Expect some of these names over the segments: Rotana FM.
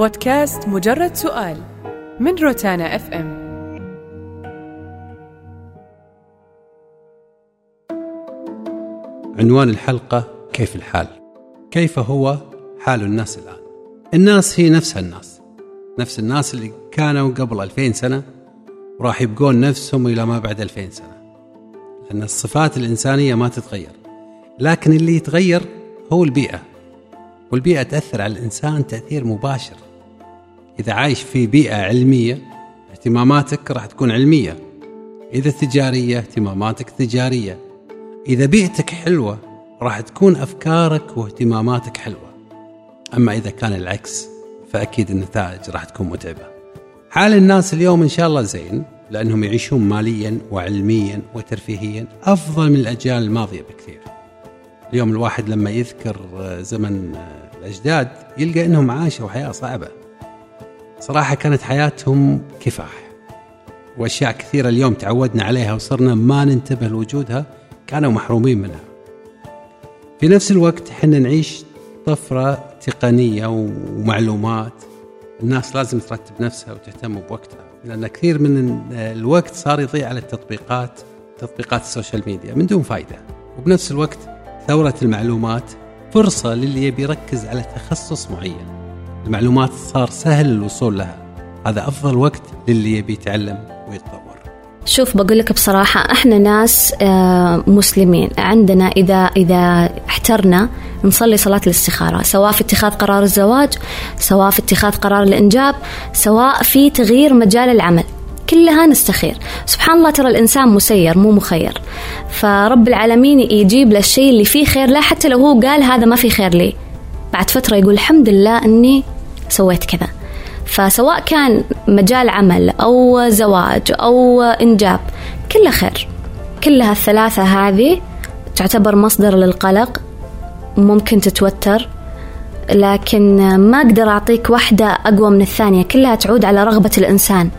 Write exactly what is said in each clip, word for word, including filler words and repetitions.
بودكاست مجرد سؤال من روتانا اف ام. عنوان الحلقة: كيف الحال؟ كيف هو حال الناس الآن؟ الناس هي نفسها الناس نفس الناس اللي كانوا قبل ألفين سنة، وراح يبقون نفسهم إلى ما بعد ألفين سنة، لأن الصفات الإنسانية ما تتغير. لكن اللي يتغير هو البيئة، والبيئة تأثر على الإنسان تأثير مباشر. إذا عايش في بيئة علمية، اهتماماتك راح تكون علمية. إذا تجارية، اهتماماتك تجارية. إذا بيئتك حلوة، راح تكون أفكارك واهتماماتك حلوة. أما إذا كان العكس، فأكيد النتائج راح تكون متعبة. حال الناس اليوم إن شاء الله زين، لأنهم يعيشون ماليا وعلميا وترفيهيا أفضل من الأجيال الماضية بكثير. اليوم الواحد لما يذكر زمن الأجداد يلقى أنهم عاشوا حياة صعبة صراحة، كانت حياتهم كفاح، وأشياء كثيرة اليوم تعودنا عليها وصرنا ما ننتبه لوجودها، كانوا محرومين منها. في نفس الوقت حنا نعيش طفرة تقنية ومعلومات، الناس لازم ترتب نفسها وتهتم بوقتها، لأن كثير من الوقت صار يضيع على التطبيقات تطبيقات السوشيال ميديا من دون فايدة. وبنفس الوقت ثورة المعلومات فرصة للي يبي يركز على تخصص معين، المعلومات صار سهل الوصول لها، هذا أفضل وقت للي يبي يتعلم ويتطور. شوف، بقولك بصراحة، احنا ناس مسلمين، عندنا إذا إذا احترنا نصلي صلاة الاستخارة، سواء في اتخاذ قرار الزواج، سواء في اتخاذ قرار الإنجاب، سواء في تغيير مجال العمل، كلها نستخير. سبحان الله، ترى الإنسان مسير مو مخير، فرب العالمين يجيب للشيء اللي فيه خير، لا حتى لو هو قال هذا ما في خير لي، بعد فترة يقول الحمد لله أني سويت كذا. فسواء كان مجال عمل أو زواج أو إنجاب، كلها خير. كلها الثلاثة هذه تعتبر مصدر للقلق، ممكن تتوتر، لكن ما أقدر أعطيك واحدة أقوى من الثانية، كلها تعود على رغبة الإنسان.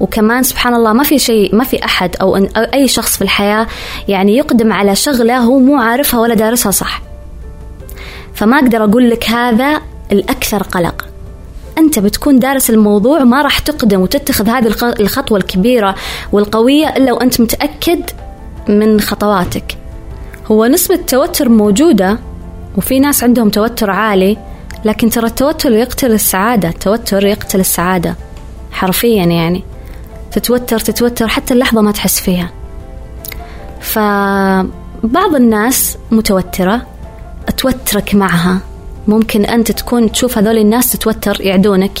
وكمان سبحان الله، ما في شيء، ما في أحد أو أي شخص في الحياة يعني يقدم على شغلة هو مو عارفها ولا دارسها صح. فما أقدر أقول لك هذا الأكثر قلق. أنت بتكون دارس الموضوع، ما راح تقدم وتتخذ هذه الخطوة الكبيرة والقوية إلا وأنت متأكد من خطواتك. هو نسبة التوتر موجودة، وفي ناس عندهم توتر عالي، لكن ترى التوتر يقتل السعادة. التوتر يقتل السعادة حرفيا، يعني تتوتر تتوتر حتى اللحظة ما تحس فيها. فبعض الناس متوترة توترك معها، ممكن أنت تكون تشوف هذول الناس تتوتر يعدونك،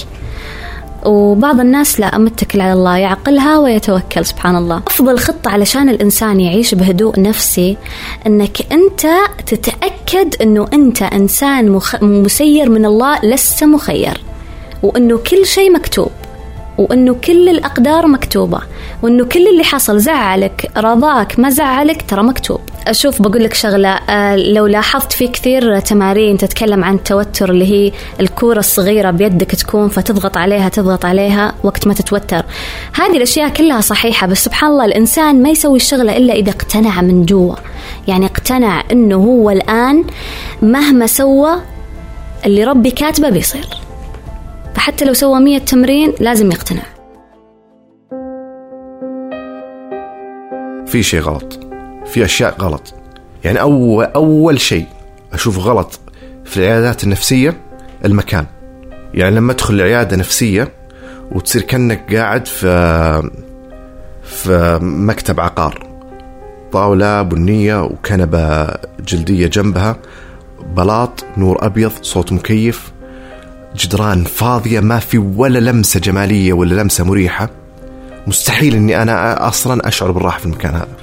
وبعض الناس لا، أمتكل على الله، يعقلها ويتوكل. سبحان الله، أفضل خطة علشان الإنسان يعيش بهدوء نفسي أنك أنت تتأكد أنه أنت إنسان مخ... مسير من الله، لسه مخير، وأنه كل شيء مكتوب، وأنه كل الأقدار مكتوبة، وأنه كل اللي حصل، زعلك رضاك ما زعلك، ترى مكتوب. أشوف، بقولك شغلة، لو لاحظت في كثير تمارين تتكلم عن التوتر، اللي هي الكورة الصغيرة بيدك تكون فتضغط عليها تضغط عليها وقت ما تتوتر، هذه الأشياء كلها صحيحة. بس سبحان الله، الإنسان ما يسوي الشغلة إلا إذا اقتنع من جوا، يعني اقتنع أنه هو الآن مهما سوى اللي ربي كاتبه بيصير، فحتى لو سوى مية تمرين لازم يقتنع في شيء غلط، في أشياء غلط. يعني أول, أول شيء أشوف غلط في العيادات النفسية المكان. يعني لما أدخل العيادة نفسية وتصير كأنك قاعد في, في مكتب عقار، طاولة بنية وكنبة جلدية جنبها، بلاط، نور أبيض، صوت مكيف، جدران فاضية، ما في ولا لمسة جمالية ولا لمسة مريحة. مستحيل أني أنا أصلا أشعر بالراحة في المكان هذا.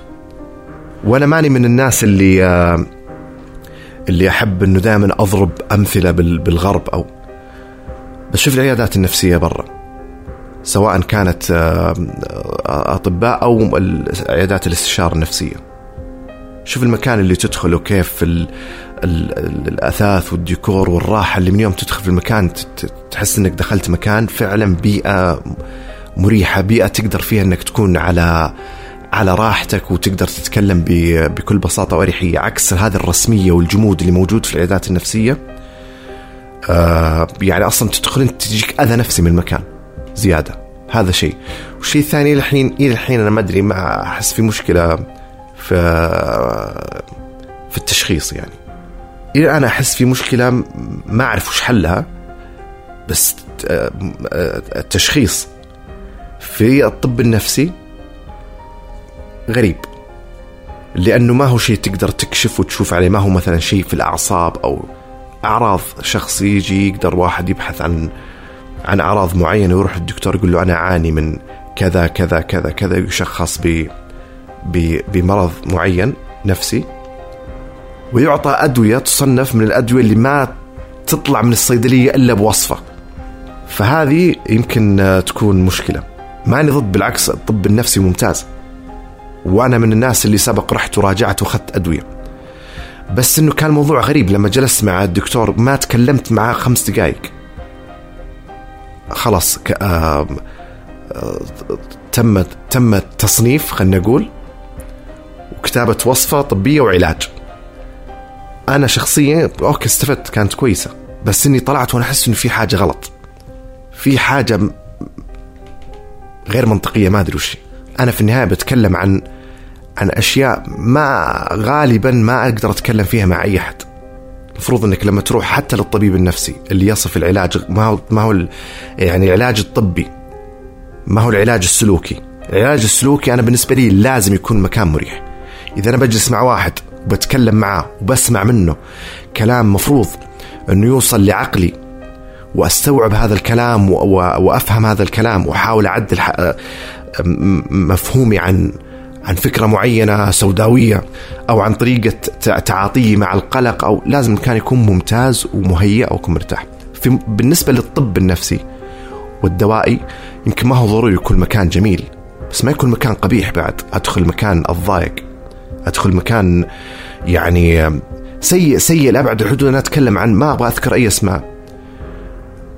وأنا ماني من الناس اللي اللي أحب أنه دائما أضرب أمثلة بالغرب، أو بس شوف العيادات النفسية برا، سواء كانت أطباء أو عيادات الاستشارة النفسية، شوف المكان اللي تدخله، كيف ال الأثاث والديكور والراحة اللي من يوم تدخل في المكان تحس أنك دخلت مكان فعلا بيئة مريحة، بيئة تقدر فيها أنك تكون على على راحتك وتقدر تتكلم بكل بساطة وأريحية، عكس هذه الرسمية والجمود اللي موجود في العيادات النفسية. آه يعني أصلا تدخلين تجيك أذى نفسي من المكان زيادة. هذا شيء. والشيء الثاني الحين إلى الحين أنا ما أدري، ما أحس في مشكلة في في التشخيص، يعني إلى أنا أحس في مشكلة ما أعرف وش حلها، بس التشخيص في الطب النفسي غريب، لأنه ما هو شيء تقدر تكشف وتشوف عليه، ما هو مثلا شيء في الأعصاب أو أعراض شخص يجي يقدر واحد يبحث عن عن أعراض معينة ويروح الدكتور يقول له أنا عاني من كذا كذا كذا كذا، يشخص ب بمرض معين نفسي ويعطى أدوية تصنف من الأدوية اللي ما تطلع من الصيدلية إلا بوصفة. فهذه يمكن تكون مشكلة. ما أنا ضد، بالعكس الطب النفسي ممتاز، وأنا من الناس اللي سبق رحت وراجعت وخدت أدوية، بس إنه كان موضوع غريب. لما جلست مع الدكتور ما تكلمت معاه خمس دقايق، خلاص تم تم التصنيف خلنا نقول وكتابة وصفة طبية وعلاج. أنا شخصيا أوكي استفدت، كانت كويسة، بس إني طلعت وأنا أحس إنه في حاجة غلط، في حاجة غير منطقية، ما أدري وش. أنا في النهاية بتكلم عن عن أشياء ما غالبا ما أقدر أتكلم فيها مع أي أحد. المفروض أنك لما تروح حتى للطبيب النفسي اللي يصف العلاج، ما هو ما هو ال... يعني العلاج الطبي، ما هو العلاج السلوكي. العلاج السلوكي أنا بالنسبة لي لازم يكون مكان مريح. إذا أنا بجلس مع واحد وبتكلم معاه وبسمع منه كلام مفروض أنه يوصل لعقلي وأستوعب هذا الكلام و... و... وأفهم هذا الكلام وأحاول أعدل ح... مفهومي عن عن فكرة معينة سوداوية، أو عن طريقة تعاطيه مع القلق، أو لازم كان يكون ممتاز ومهيئ أو يكون مرتاح. في بالنسبة للطب النفسي والدوائي يمكن ما هو ضروري يكون مكان جميل، بس ما يكون مكان قبيح بعد. أدخل مكان الضايق، أدخل مكان يعني سيء سيء لأبعد الحدود. أنا أتكلم عن ما أبغى أذكر أي اسماء،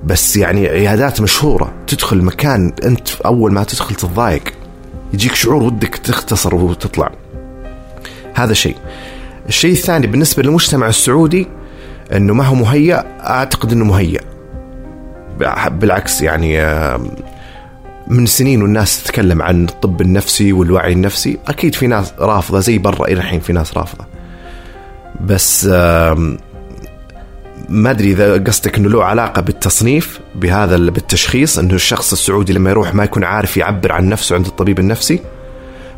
بس يعني عيادات مشهورة تدخل مكان أنت أول ما تدخل تضايق، يجيك شعور ودك تختصر وتطلع. هذا شيء. الشيء الثاني بالنسبة للمجتمع السعودي أنه ما هو مهيأ. أعتقد أنه مهيأ بالعكس، يعني من سنين والناس تتكلم عن الطب النفسي والوعي النفسي، أكيد في ناس رافضة زي برا إلى الحين في ناس رافضة، بس ما أدري إذا قصدك أنه له علاقة بالتصنيف بهذا بالتشخيص، أنه الشخص السعودي لما يروح ما يكون عارف يعبر عن نفسه عند الطبيب النفسي.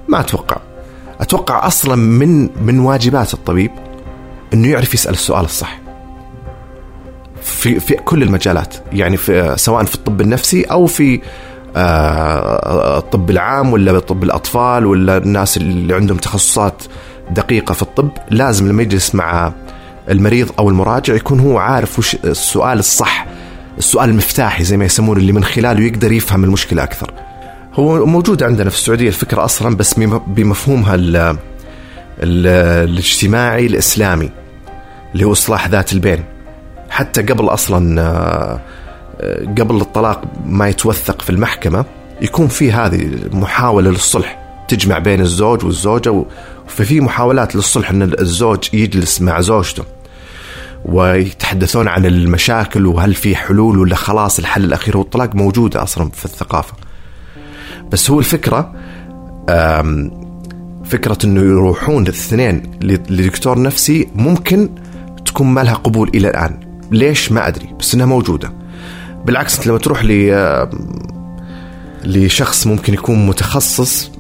ما أتوقع أتوقع أصلا من من واجبات الطبيب أنه يعرف يسأل السؤال الصح في في كل المجالات، يعني في سواء في الطب النفسي أو في آه الطب العام ولا طب الأطفال ولا الناس اللي عندهم تخصصات دقيقة في الطب. لازم لما يجلس مع المريض أو المراجع يكون هو عارف وش السؤال الصح، السؤال المفتاحي زي ما يسمونه، اللي من خلاله يقدر يفهم المشكلة أكثر. هو موجود عندنا في السعودية الفكرة أصلا، بس بمفهومها ال ال الاجتماعي الإسلامي اللي هو إصلاح ذات البين. حتى قبل أصلا قبل الطلاق ما يتوثق في المحكمة يكون في هذه محاولة للصلح، تجمع بين الزوج والزوجة، وفي محاولات للصلح أن الزوج يجلس مع زوجته ويتحدثون عن المشاكل وهل في حلول ولا خلاص الحل الأخير هو الطلاق. موجودة أصلا في الثقافة، بس هو الفكرة فكرة أنه يروحون الاثنين لدكتور نفسي ممكن تكون ما لها قبول إلى الآن. ليش؟ ما أدري، بس أنها موجودة. بالعكس لما تروح لشخص ممكن يكون متخصص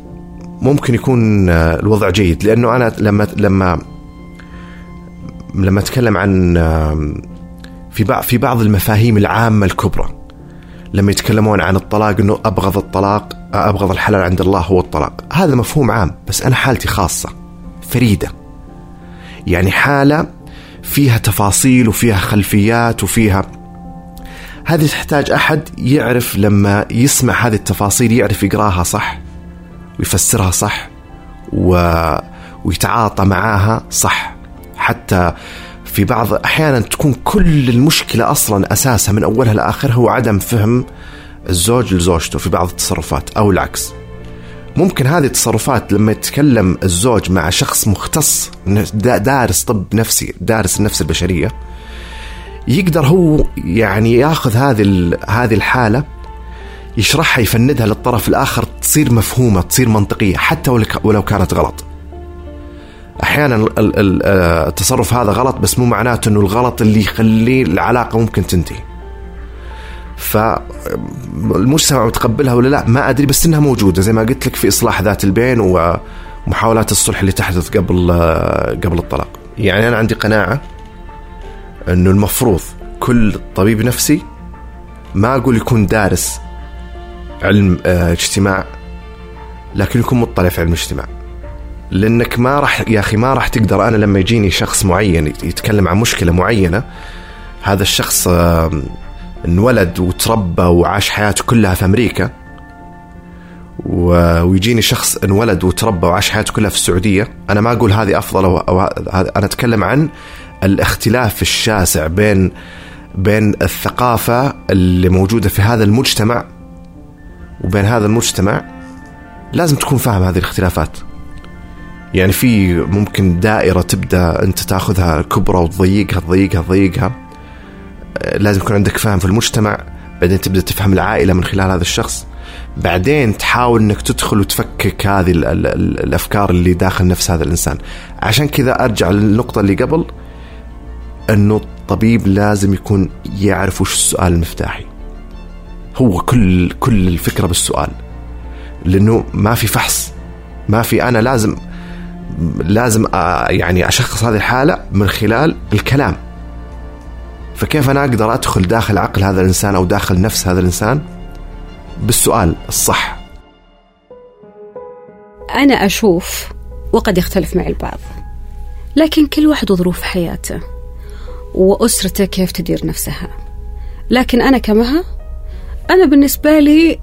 ممكن يكون الوضع جيد، لأنه أنا لما لما لما أتكلم عن في بعض في بعض المفاهيم العامة الكبرى لما يتكلمون عن الطلاق إنه أبغض الطلاق أبغض الحلال عند الله هو الطلاق، هذا مفهوم عام، بس أنا حالتي خاصة فريدة، يعني حالة فيها تفاصيل وفيها خلفيات وفيها هذه تحتاج أحد يعرف لما يسمع هذه التفاصيل يعرف يقراها صح ويفسرها صح و... ويتعاطى معاها صح. حتى في بعض أحيانا تكون كل المشكلة أصلا أساسها من أولها لآخرها هو عدم فهم الزوج لزوجته في بعض التصرفات أو العكس. ممكن هذه التصرفات لما يتكلم الزوج مع شخص مختص دارس طب نفسي، دارس النفس البشرية، يقدر هو يعني ياخذ هذه هذه الحالة يشرحها يفندها للطرف الآخر تصير مفهومة تصير منطقية حتى ولو كانت غلط. أحيانا التصرف هذا غلط بس مو معناته أنه الغلط اللي يخلي العلاقة ممكن تنتهي. فالمجتمع متقبلها ولا لا ما أدري، بس إنها موجودة زي ما قلت لك في إصلاح ذات البين ومحاولات الصلح اللي تحدث قبل قبل الطلاق. يعني أنا عندي قناعة أنه المفروض كل طبيب نفسي ما أقول يكون دارس علم اجتماع، لكن يكون مطلع في علم اجتماع، لأنك ما راح يا أخي ما راح تقدر. أنا لما يجيني شخص معين يتكلم عن مشكلة معينة، هذا الشخص انولد وتربى وعاش حياته كلها في أمريكا، ويجيني شخص انولد وتربى وعاش حياته كلها في السعودية، أنا ما أقول هذه أفضل أو أنا أتكلم عن الاختلاف الشاسع بين بين الثقافة اللي موجودة في هذا المجتمع وبين هذا المجتمع. لازم تكون فاهم هذه الاختلافات. يعني في ممكن دائرة تبدأ أنت تأخذها كبرى وتضيقها تضيقها تضيقها، لازم يكون عندك فهم في المجتمع، بعدين تبدأ تفهم العائلة من خلال هذا الشخص، بعدين تحاول أنك تدخل وتفكك هذه ال ال ال الأفكار اللي داخل نفس هذا الإنسان. عشان كذا أرجع للنقطة اللي قبل، أنه الطبيب لازم يكون يعرف وش السؤال المفتاحي. هو كل كل الفكرة بالسؤال، لأنه ما في فحص، ما في أنا لازم لازم يعني أشخص هذه الحالة من خلال الكلام. فكيف أنا أقدر أدخل داخل عقل هذا الإنسان أو داخل نفس هذا الإنسان بالسؤال الصح؟ أنا أشوف، وقد يختلف معي البعض، لكن كل واحد وظروف حياته وأسرته كيف تدير نفسها. لكن أنا كمها، أنا بالنسبة لي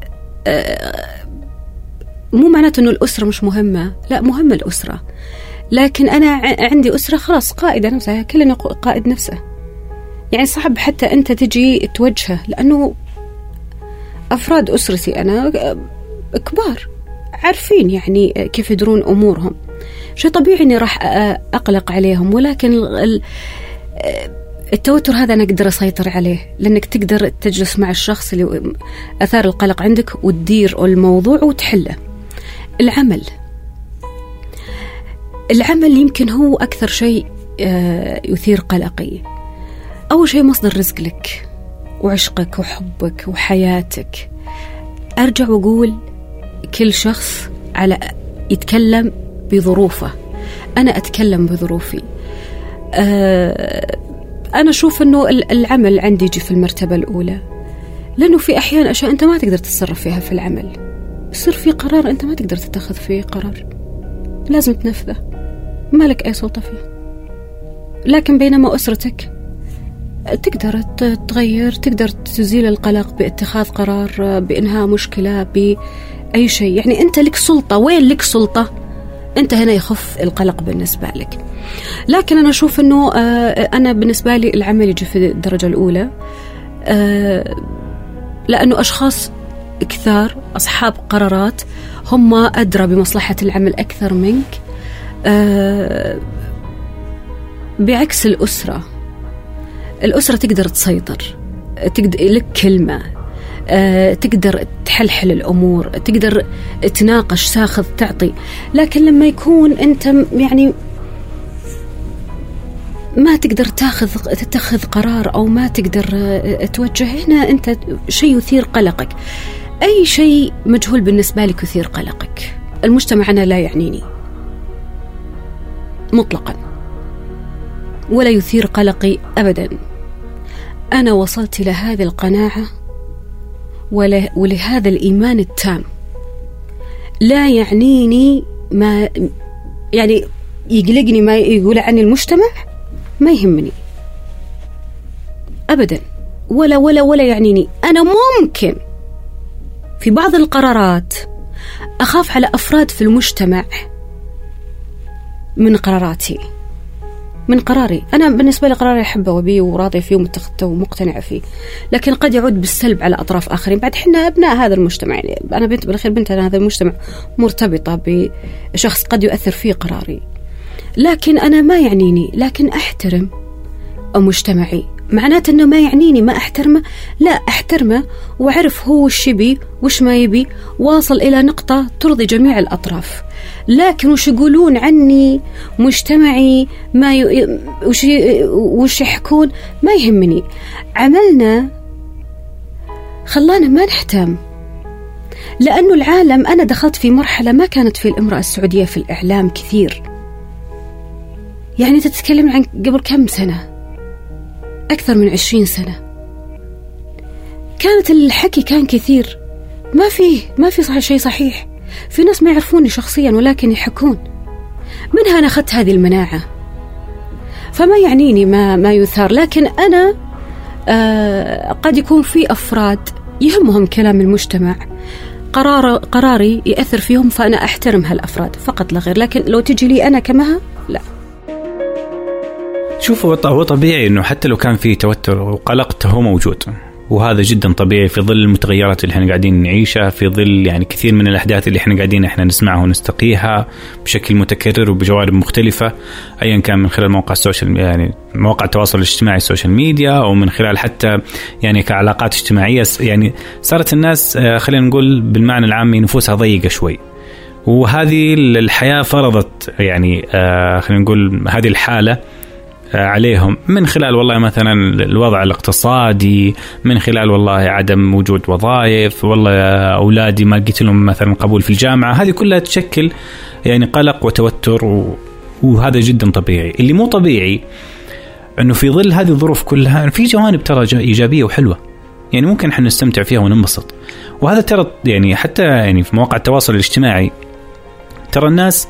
مو معناته أنه الأسرة مش مهمة، لا مهمة الأسرة، لكن أنا عندي أسرة خلاص قائدة نفسها، كلنا قائد نفسه. يعني صعب حتى أنت تجي توجهه، لأنه أفراد أسرتي أنا كبار عارفين يعني كيف يدرون أمورهم. شيء طبيعي أني راح أقلق عليهم، ولكن التوتر هذا أنا أقدر أسيطر عليه، لأنك تقدر تجلس مع الشخص اللي أثار القلق عندك وتدير الموضوع وتحله. العمل العمل يمكن هو أكثر شيء يثير قلقي. أول شيء مصدر رزق لك وعشقك وحبك وحياتك. أرجع وأقول كل شخص على يتكلم بظروفه، أنا أتكلم بظروفي. أنا أشوف أنه العمل عندي يجي في المرتبة الأولى، لأنه في أحيان أشياء أنت ما تقدر تتصرف فيها في العمل، يصير في قرار أنت ما تقدر تتخذ فيه قرار، لازم تنفذه، ما لك أي سلطة فيه. لكن بينما أسرتك تقدر تغير، تقدر تزيل القلق باتخاذ قرار، بإنهاء مشكلة، بأي شيء. يعني أنت لك سلطة. وين لك سلطة؟ أنت هنا يخف القلق بالنسبة لك. لكن أنا أشوف أنه أنا بالنسبة لي العمل يجي في الدرجة الأولى، لأنه أشخاص كثار أصحاب قرارات هم أدرى بمصلحة العمل أكثر منك، بعكس الأسرة. الأسرة تقدر تسيطر، تقدر لك كلمة، أه، تقدر تحلحل الأمور، تقدر تناقش، تاخذ تعطي. لكن لما يكون أنت يعني ما تقدر تاخذ تتخذ قرار أو ما تقدر توجه، هنا أنت شيء يثير قلقك. أي شيء مجهول بالنسبة لك يثير قلقك. المجتمع أنا لا يعنيني مطلقا، ولا يثير قلقي أبدا. أنا وصلت إلى هذه القناعة ولهذا الإيمان التام. لا يعنيني ما يعني يقلقني ما يقول عني المجتمع، ما يهمني أبدا، ولا ولا ولا يعنيني. أنا ممكن في بعض القرارات أخاف على أفراد في المجتمع من قراراتي، من قراري أنا. بالنسبة لي قراري أحبه وبيه وراضي فيه ومتخذته ومقتنع فيه، لكن قد يعود بالسلب على أطراف آخرين. بعد حنا أبناء هذا المجتمع، يعني أنا بنت بالأخير بنت أنا هذا المجتمع، مرتبطة بشخص قد يؤثر فيه قراري. لكن أنا ما يعنيني، لكن أحترم مجتمعي، معناته أنه ما يعنيني، ما أحترمه؟ لا، أحترمه وأعرف هو وش يبي وش ما يبي، واصل إلى نقطة ترضي جميع الأطراف. لكن وش يقولون عني، مجتمعي، ما ي... وش... وش يحكون، ما يهمني. عملنا خلانا ما نحتم، لأنه العالم، أنا دخلت في مرحلة ما كانت في الامرأة السعودية في الإعلام كثير. يعني تتكلم عن قبل كم سنة، أكثر من عشرين سنة، كانت الحكي كان كثير، ما فيه ما في صح شيء صحيح. في ناس ما يعرفوني شخصيا ولكن يحكون، منها أنا أخذت هذه المناعة، فما يعنيني ما ما يثار. لكن أنا آه قد يكون في أفراد يهمهم كلام المجتمع، قرار قراري يأثر فيهم، فأنا أحترم هالأفراد فقط لا غير. لكن لو تجي لي أنا كمها، لا. شوفوا، هو طبيعي أنه حتى لو كان فيه توتر وقلق هو موجود، وهذا جدا طبيعي في ظل المتغيرات اللي احنا قاعدين نعيشها، في ظل يعني كثير من الأحداث اللي احنا قاعدين احنا نسمعها ونستقيها بشكل متكرر وبجوانب مختلفة، أيا كان من خلال مواقع السوشيال، يعني مواقع التواصل الاجتماعي السوشيال ميديا، أو من خلال حتى يعني كعلاقات اجتماعية. يعني صارت الناس خلينا نقول بالمعنى العام نفوسها ضيقة شوي، وهذه الحياة فرضت يعني خلينا نقول هذه الحالة عليهم، من خلال والله مثلا الوضع الاقتصادي، من خلال والله عدم وجود وظائف، والله أولادي ما لقيت لهم مثلا قبول في الجامعة. هذه كلها تشكل يعني قلق وتوتر، وهذا جدا طبيعي. اللي مو طبيعي أنه في ظل هذه الظروف كلها في جوانب ترى إيجابية وحلوة، يعني ممكن احنا نستمتع فيها وننبسط. وهذا ترى يعني حتى يعني في مواقع التواصل الاجتماعي ترى الناس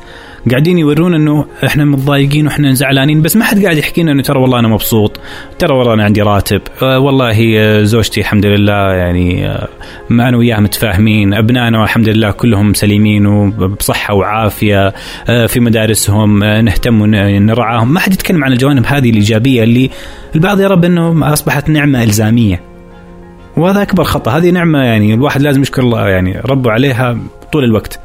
قاعدين يورون انه احنا متضايقين واحنا زعلانين، بس ما حد قاعد يحكينا انه ترى والله انا مبسوط، ترى والله انا عندي راتب، اه والله زوجتي الحمد لله يعني اه معنا وياها متفاهمين، ابنائنا الحمد لله كلهم سليمين وبصحه وعافيه، اه في مدارسهم اه نهتم ونرعاهم. ما حد يتكلم عن الجوانب هذه الايجابيه اللي البعض يرى انه اصبحت نعمه الزاميه، وهذا اكبر خطا. هذه نعمه يعني الواحد لازم يشكر الله يعني ربه عليها طول الوقت.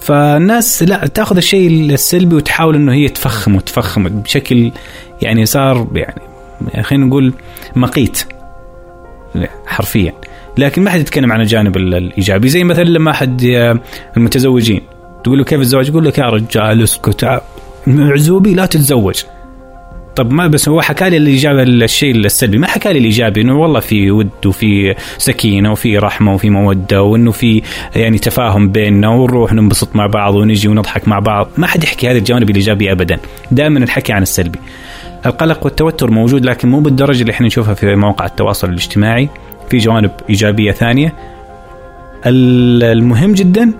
فالناس لا تأخذ الشيء السلبي وتحاول أنه هي تفخم وتفخم بشكل يعني صار يعني خلينا نقول مقيت حرفيا، لكن ما حد يتكلم عن الجانب الإيجابي. زي مثلا لما أحد المتزوجين تقول له كيف الزواج، يقول لك يا رجال اسكت، عزوبي لا تتزوج. طب ما بس هو حكى لي الإيجابي، الشيء السلبي ما حكى لي الإيجابي، إنه والله في ود وفي سكينة وفي رحمة وفي مودة، وإنه في يعني تفاهم بيننا، ونروح ننبسط مع بعض ونجي ونضحك مع بعض. ما حد يحكي هذه الجوانب الإيجابية أبدا، دائما الحكي عن السلبي. القلق والتوتر موجود، لكن مو بالدرجة اللي إحنا نشوفها في مواقع التواصل الاجتماعي. في جوانب إيجابية ثانية. المهم جدا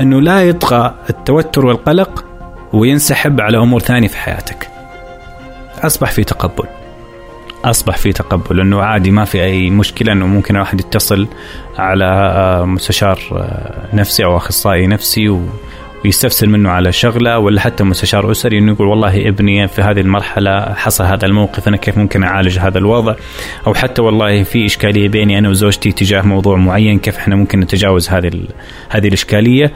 إنه لا يطغى التوتر والقلق وينسحب على أمور ثانية في حياتك. أصبح في تقبل، أصبح في تقبل أنه عادي، ما في أي مشكلة أنه ممكن واحد يتصل على مستشار نفسي أو أخصائي نفسي ويستفسر منه على شغلة، ولا حتى مستشار أسري أنه يقول والله ابني في هذه المرحلة حصل هذا الموقف، أنا كيف ممكن أعالج هذا الوضع، أو حتى والله في إشكالية بيني أنا وزوجتي تجاه موضوع معين، كيف إحنا ممكن نتجاوز هذه هذه الإشكالية.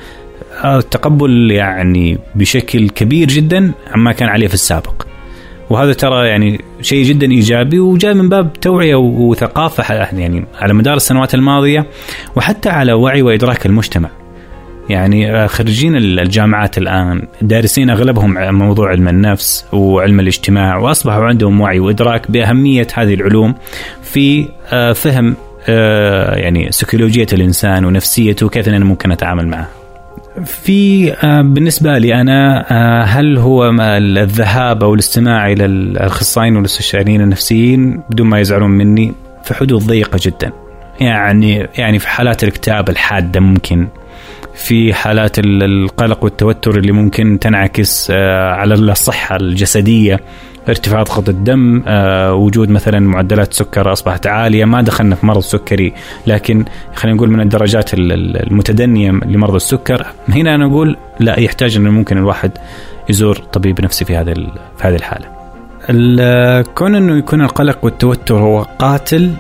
التقبل يعني بشكل كبير جدا عما كان عليه في السابق، وهذا ترى يعني شيء جدا إيجابي، وجاء من باب توعية وثقافة يعني على مدار السنوات الماضية، وحتى على وعي وإدراك المجتمع. يعني خريجين الجامعات الآن دارسين أغلبهم موضوع علم النفس وعلم الاجتماع، وأصبحوا عندهم وعي وإدراك بأهمية هذه العلوم في فهم يعني سيكولوجية الإنسان ونفسيته وكيف أنا ممكن أتعامل معه. في بالنسبة لي أنا، هل هو الذهاب أو الاستماع إلى الأخصائيين والاستشاريين النفسيين بدون ما يزعلون مني في حدود ضيقة جدا، يعني يعني في حالات الاكتئاب الحادة، ممكن في حالات القلق والتوتر اللي ممكن تنعكس على الصحة الجسدية، ارتفاع ضغط الدم، وجود مثلا معدلات سكر أصبحت عالية. ما دخلنا في مرض سكري، لكن خلينا نقول من الدرجات المتدنية لمرض السكر. هنا أنا أقول لا، يحتاج أنه ممكن الواحد يزور طبيب نفسي في هذه في هذه الحالة. كون أنه يكون القلق والتوتر هو قاتل،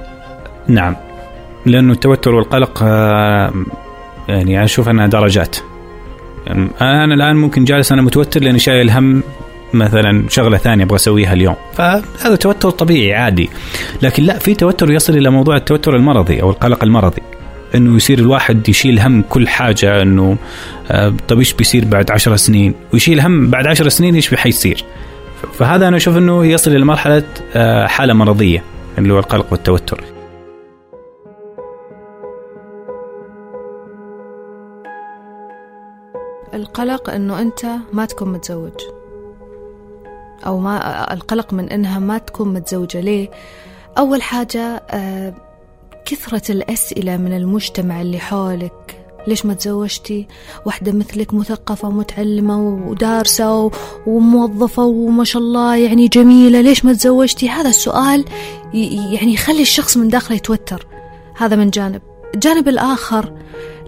نعم، لأنه التوتر والقلق يعني أشوف أنها درجات. يعني أنا الآن ممكن جالس أنا متوتر لأني شايل هم مثلا شغلة ثانية أبغى أسويها اليوم، فهذا توتر طبيعي عادي. لكن لا، في توتر يصل إلى موضوع التوتر المرضي أو القلق المرضي، أنه يصير الواحد يشيل هم كل حاجة، أنه طب إيش بيصير بعد عشر سنين، ويشيل هم بعد عشر سنين إيش بيحيصير. فهذا أنا أشوف أنه يصل إلى مرحلة حالة مرضية اللي هو القلق والتوتر. القلق أنه أنت ما تكون متزوج، أو ما القلق من أنها ما تكون متزوجة. ليه؟ أول حاجة كثرة الأسئلة من المجتمع اللي حولك، ليش ما تزوجتي؟ واحدة مثلك مثقفة ومتعلمة ودارسة وموظفة وما شاء الله يعني جميلة، ليش ما تزوجتي؟ هذا السؤال يعني يخلي الشخص من داخله يتوتر. هذا من جانب. الجانب الآخر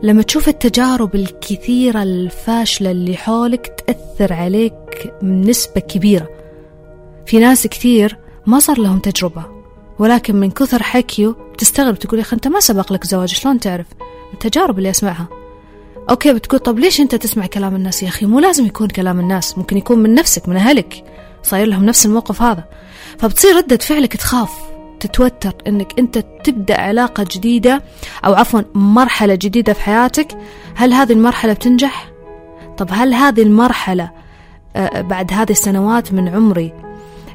لما تشوف التجارب الكثيرة الفاشلة اللي حولك تأثر عليك بنسبة كبيرة. في ناس كثير ما صار لهم تجربة، ولكن من كثر حكيه تستغرب، تقول يا أخي أنت ما سبق لك زواج، شلون تعرف؟ التجارب اللي أسمعها. أوكي، بتقول طب ليش أنت تسمع كلام الناس؟ يا أخي مو لازم يكون كلام الناس، ممكن يكون من نفسك، من أهلك صاير لهم نفس الموقف هذا. فبتصير ردة فعلك تخاف، تتوتر أنك أنت تبدأ علاقة جديدة، أو عفوا مرحلة جديدة في حياتك. هل هذه المرحلة بتنجح؟ طب هل هذه المرحلة بعد هذه السنوات من عمري،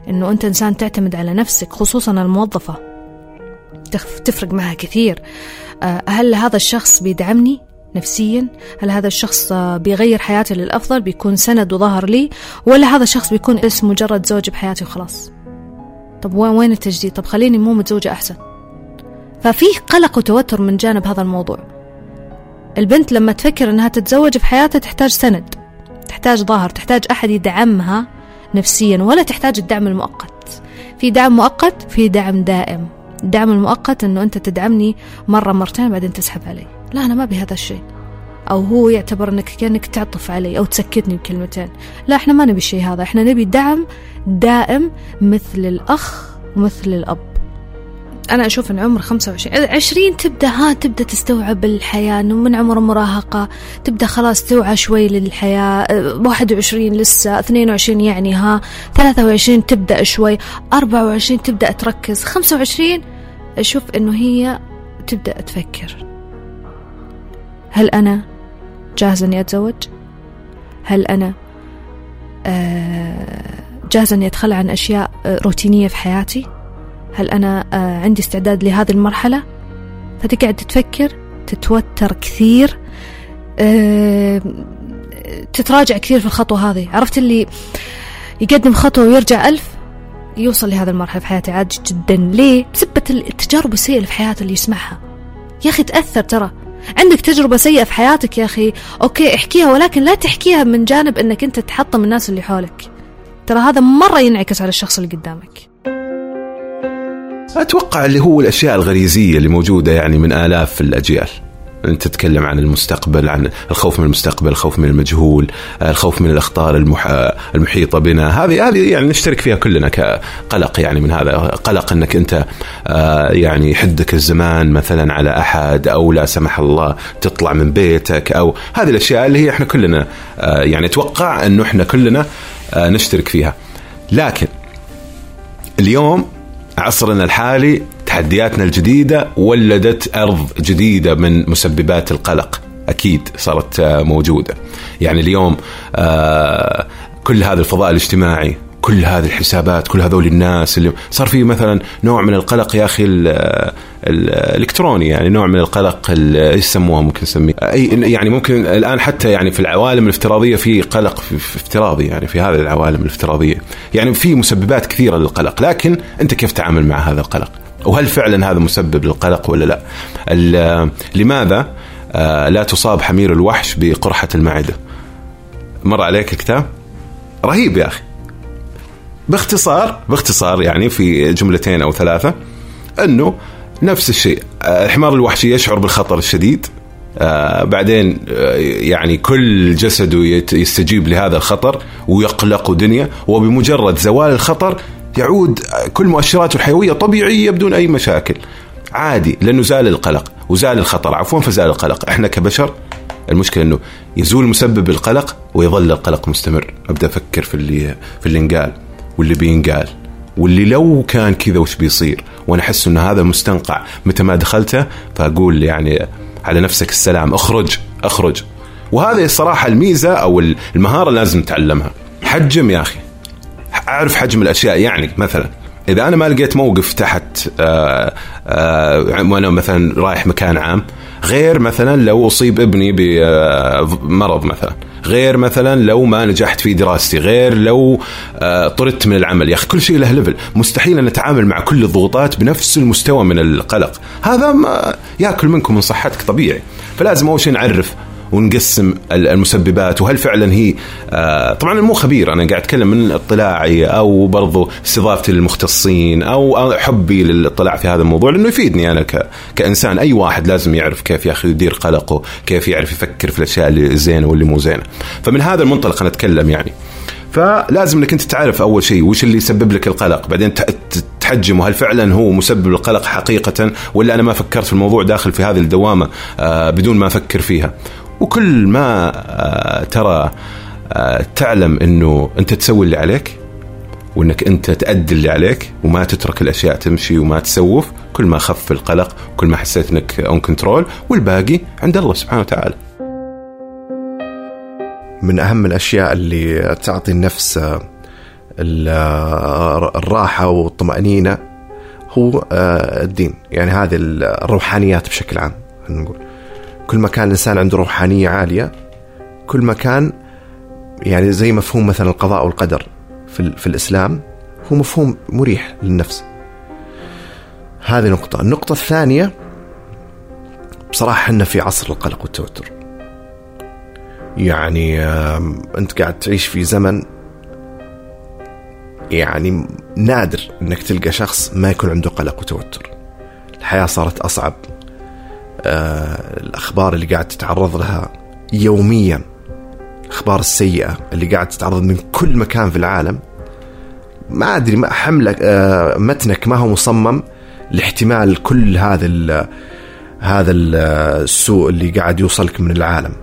أنه أنت إنسان تعتمد على نفسك، خصوصا الموظفة تفرق معها كثير، هل هذا الشخص بيدعمني نفسيا؟ هل هذا الشخص بيغير حياتي للأفضل، بيكون سند وظهر لي، ولا هذا الشخص بيكون اسم مجرد زوج بحياتي وخلاص؟ طب وين التجديد؟ طب خليني مو متزوجة أحسن. ففيه قلق وتوتر من جانب هذا الموضوع. البنت لما تفكر أنها تتزوج في حياتها تحتاج سند، تحتاج ظهر، تحتاج أحد يدعمها نفسيا، ولا تحتاج الدعم المؤقت. في دعم مؤقت، في دعم دائم. الدعم المؤقت أنه أنت تدعمني مرة مرتين بعدين تسحب علي، لا أنا ما بهذا الشيء، أو هو يعتبر أنك كأنك تعطف علي أو تسكتني بكلمتين. لا، إحنا ما نبي الشيء هذا، إحنا نبي دعم دائم مثل الأخ ومثل الأب. أنا أشوف أن عمر خمسة وعشرين عشرين تبدأ ها تبدأ تستوعب الحياة، إنه من عمر مراهقة تبدأ خلاص توعى شوي للحياة. واحد وعشرين لسه، اثنين وعشرين يعني ها، ثلاثة وعشرين تبدأ شوي، أربعة وعشرين تبدأ تركز، خمسة وعشرين أشوف إنه هي تبدأ تفكر، هل أنا جاهزة إني أتزوج؟ هل أنا جاهزة إني أتخلى عن أشياء روتينية في حياتي؟ هل أنا عندي استعداد لهذه المرحلة؟ فتقعد تفكر، تتوتر كثير، تتراجع كثير في الخطوة هذه. عرفت اللي يقدم خطوة ويرجع ألف، يوصل لهذه المرحلة في حياتي عادي جدا. ليه؟ بسبة التجارب السيئة في حياتي اللي يسمعها. يا أخي تأثر، ترى عندك تجربة سيئة في حياتك يا أخي، أوكي احكيها، ولكن لا تحكيها من جانب أنك أنت تحطم الناس اللي حولك، ترى هذا مرة ينعكس على الشخص اللي قدامك. أتوقع اللي هو الأشياء الغريزية اللي موجودة يعني من آلاف الأجيال. أنت تتكلم عن المستقبل، عن الخوف من المستقبل، الخوف من المجهول، الخوف من الأخطار المح... المحيطة بنا. هذه هذه يعني نشترك فيها كلنا كقلق، يعني من هذا قلق أنك أنت يعني حدك الزمان مثلا على أحد، أو لا سمح الله تطلع من بيتك، أو هذه الأشياء اللي هي إحنا كلنا يعني أتوقع أنه إحنا كلنا نشترك فيها. لكن اليوم عصرنا الحالي، تحدياتنا الجديدة ولدت أرض جديدة من مسببات القلق، أكيد صارت موجودة. يعني اليوم كل هذا الفضاء الاجتماعي، كل هذه الحسابات، كل هذول الناس اللي صار فيه مثلا نوع من القلق يا أخي الإلكتروني، يعني نوع من القلق اللي يسموها ممكن نسميه أي، يعني ممكن الآن حتى يعني في العوالم الافتراضية في قلق في افتراضي، يعني في هذه العوالم الافتراضية يعني في مسببات كثيرة للقلق. لكن أنت كيف تعامل مع هذا القلق؟ وهل فعلا هذا مسبب للقلق ولا لا؟ لماذا لا تصاب حمير الوحش بقرحة المعدة؟ مر عليك الكتاب رهيب يا أخي. باختصار باختصار يعني في جملتين أو ثلاثة، أنه نفس الشيء، الحمار الوحشي يشعر بالخطر الشديد، بعدين يعني كل جسده يستجيب لهذا الخطر ويقلق دنيا، وبمجرد زوال الخطر يعود كل مؤشراته الحيوية طبيعية بدون أي مشاكل، عادي، لأنه زال القلق وزال الخطر عفوا فزال القلق. إحنا كبشر المشكلة أنه يزول مسبب القلق ويظل القلق مستمر. أبدأ أفكر في اللي في اللي انقال واللي بينقال واللي لو كان كذا وش بيصير، وأنا أحس أن هذا مستنقع متى ما دخلته، فأقول يعني على نفسك السلام، أخرج أخرج. وهذه الصراحة الميزة أو المهارة لازم تعلمها. حجم يا أخي، أعرف حجم الأشياء. يعني مثلا إذا أنا ما لقيت موقف تحت آآ آآ وأنا مثلا رايح مكان عام، غير مثلا لو أصيب ابني بمرض مثلا، غير مثلا لو ما نجحت في دراستي، غير لو طردت من العمل. يا أخي كل شيء له ليفل، مستحيل أن نتعامل مع كل الضغوطات بنفس المستوى من القلق، هذا ما يأكل منكم من صحتك طبيعي. فلازم أول شيء نعرف ونقسم المسببات، وهل فعلا هي آه طبعا مو خبير، أنا قاعد أتكلم من اطلاعي أو برضو استضافتي للمختصين أو حبي للاطلاع في هذا الموضوع، لأنه يفيدني أنا كإنسان. أي واحد لازم يعرف كيف يأخذ يدير قلقه، كيف يعرف يفكر في الأشياء اللي زينة واللي مو زينة. فمن هذا المنطلق أنا أتكلم يعني. فلازم أنك أنت تعرف أول شيء وش اللي يسبب لك القلق، بعدين تحجمه، هل فعلا هو مسبب القلق حقيقة ولا أنا ما فكرت في الموضوع داخل في هذه الدوامة آه بدون ما أفكر فيها. وكل ما ترى تعلم أنه أنت تسوي اللي عليك وأنك أنت تأدي اللي عليك وما تترك الأشياء تمشي وما تسوف، كل ما خف القلق، كل ما حسيت أنك on control، والباقي عند الله سبحانه وتعالى. من أهم الأشياء اللي تعطي النفس الراحة والطمأنينة هو الدين، يعني هذه الروحانيات بشكل عام. نقول كل ما كان الإنسان عنده روحانية عالية، كل ما كان يعني زي مفهوم مثلا القضاء والقدر في, في الإسلام هو مفهوم مريح للنفس. هذه نقطة. النقطة الثانية، بصراحة إحنا في عصر القلق والتوتر، يعني أنت قاعد تعيش في زمن يعني نادر أنك تلقى شخص ما يكون عنده قلق وتوتر. الحياة صارت أصعب، الأخبار اللي قاعد تتعرض لها يوميا، الأخبار السيئة اللي قاعد تتعرض من كل مكان في العالم، ما أدري ما حملك متنك ما هو مصمم لاحتمال كل هذا ال هذا السوء اللي قاعد يوصلك من العالم.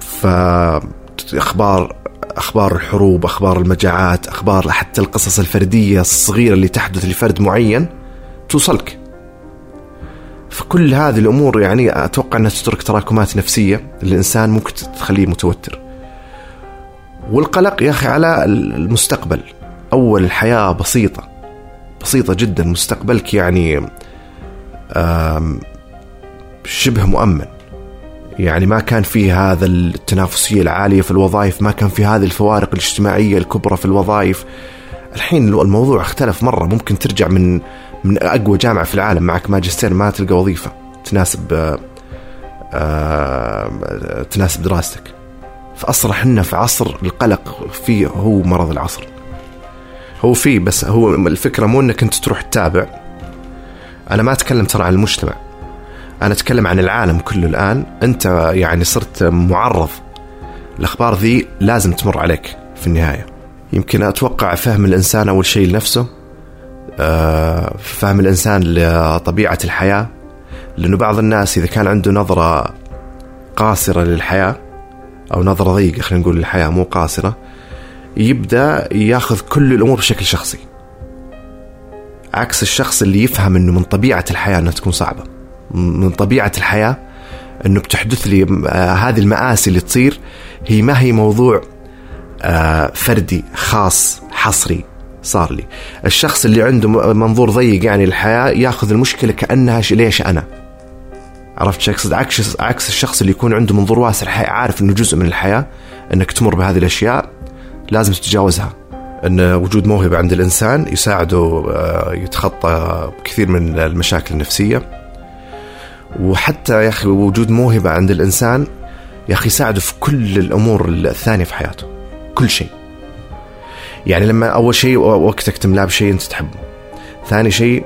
فأخبار أخبار الحروب، أخبار المجاعات، أخبار حتى القصص الفردية الصغيرة اللي تحدث لفرد معين توصلك. فكل هذه الأمور يعني أتوقع أنها تترك تراكمات نفسية للإنسان ممكن تخليه متوتر. والقلق يا أخي على المستقبل، أول الحياة بسيطة بسيطة جدا، مستقبلك يعني شبه مؤمن، يعني ما كان في هذا التنافسية العالية في الوظائف، ما كان في هذه الفوارق الاجتماعية الكبرى في الوظائف. الحين الموضوع اختلف مرة، ممكن ترجع من من أقوى جامعة في العالم معك ماجستير ما تلقى وظيفة تناسب آآ آآ تناسب دراستك. فأصرح إنه في عصر القلق، فيه هو مرض العصر، هو فيه. بس هو الفكرة مو إنك أنت تروح تتابع، أنا ما أتكلم ترى عن المجتمع، أنا أتكلم عن العالم كله الآن. أنت يعني صرت معرض، الأخبار ذي لازم تمر عليك في النهاية. يمكن أتوقع فهم الإنسان أول شيء لنفسه، فهم الإنسان لطبيعة الحياة، لأنه بعض الناس إذا كان عنده نظرة قاصرة للحياة أو نظرة ضيقة، خلينا نقول للحياة مو قاصرة، يبدأ ياخذ كل الأمور بشكل شخصي، عكس الشخص اللي يفهم أنه من طبيعة الحياة أنها تكون صعبة، من طبيعة الحياة أنه بتحدث لي هذه المآسي اللي تصير، هي ما هي موضوع فردي خاص حصري صار لي. الشخص اللي عنده منظور ضيق يعني الحياة ياخذ المشكلة كأنها ليش أنا، عرفت شو أقصد؟ عكس عكس الشخص اللي يكون عنده منظور واسع، عارف إنه جزء من الحياة إنك تمر بهذه الأشياء لازم تتجاوزها. إن وجود موهبة عند الإنسان يساعده يتخطى كثير من المشاكل النفسية، وحتى يا أخي وجود موهبة عند الإنسان يا أخي يساعده في كل الأمور الثانية في حياته، كل شيء. يعني لما أول شيء وقتك تملاه بشيء أنت تحبه. ثاني شيء،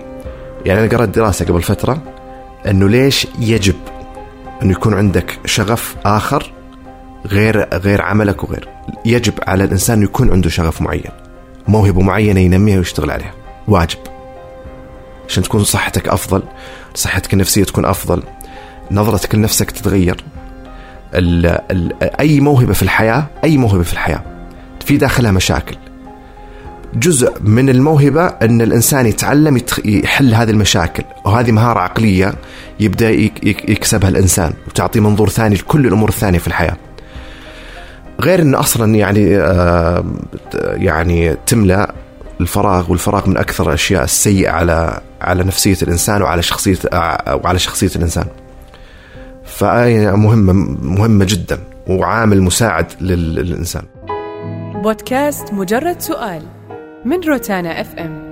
يعني أنا قرأت دراسة قبل فترة أنه ليش يجب أنه يكون عندك شغف آخر غير غير عملك، وغير يجب على الإنسان يكون عنده شغف معين، موهبة معينة ينميها ويشتغل عليها، واجب، عشان تكون صحتك أفضل، صحتك النفسية تكون أفضل، نظرتك لنفسك تتغير، ال ال أي موهبة في الحياة أي موهبة في الحياة في داخلها مشاكل. جزء من الموهبة أن الإنسان يتعلم يحل هذه المشاكل، وهذه مهارة عقلية يبدأ يكسبها الإنسان وتعطي منظور ثاني لكل الأمور الثانية في الحياة، غير أنه أصلا يعني آه يعني تملأ الفراغ، والفراغ من أكثر الأشياء السيئة على على نفسية الإنسان وعلى شخصية وعلى شخصية الإنسان. فأي مهمة مهمة جدا وعامل مساعد للإنسان. بودكاست مجرد سؤال من روتانا إف إم.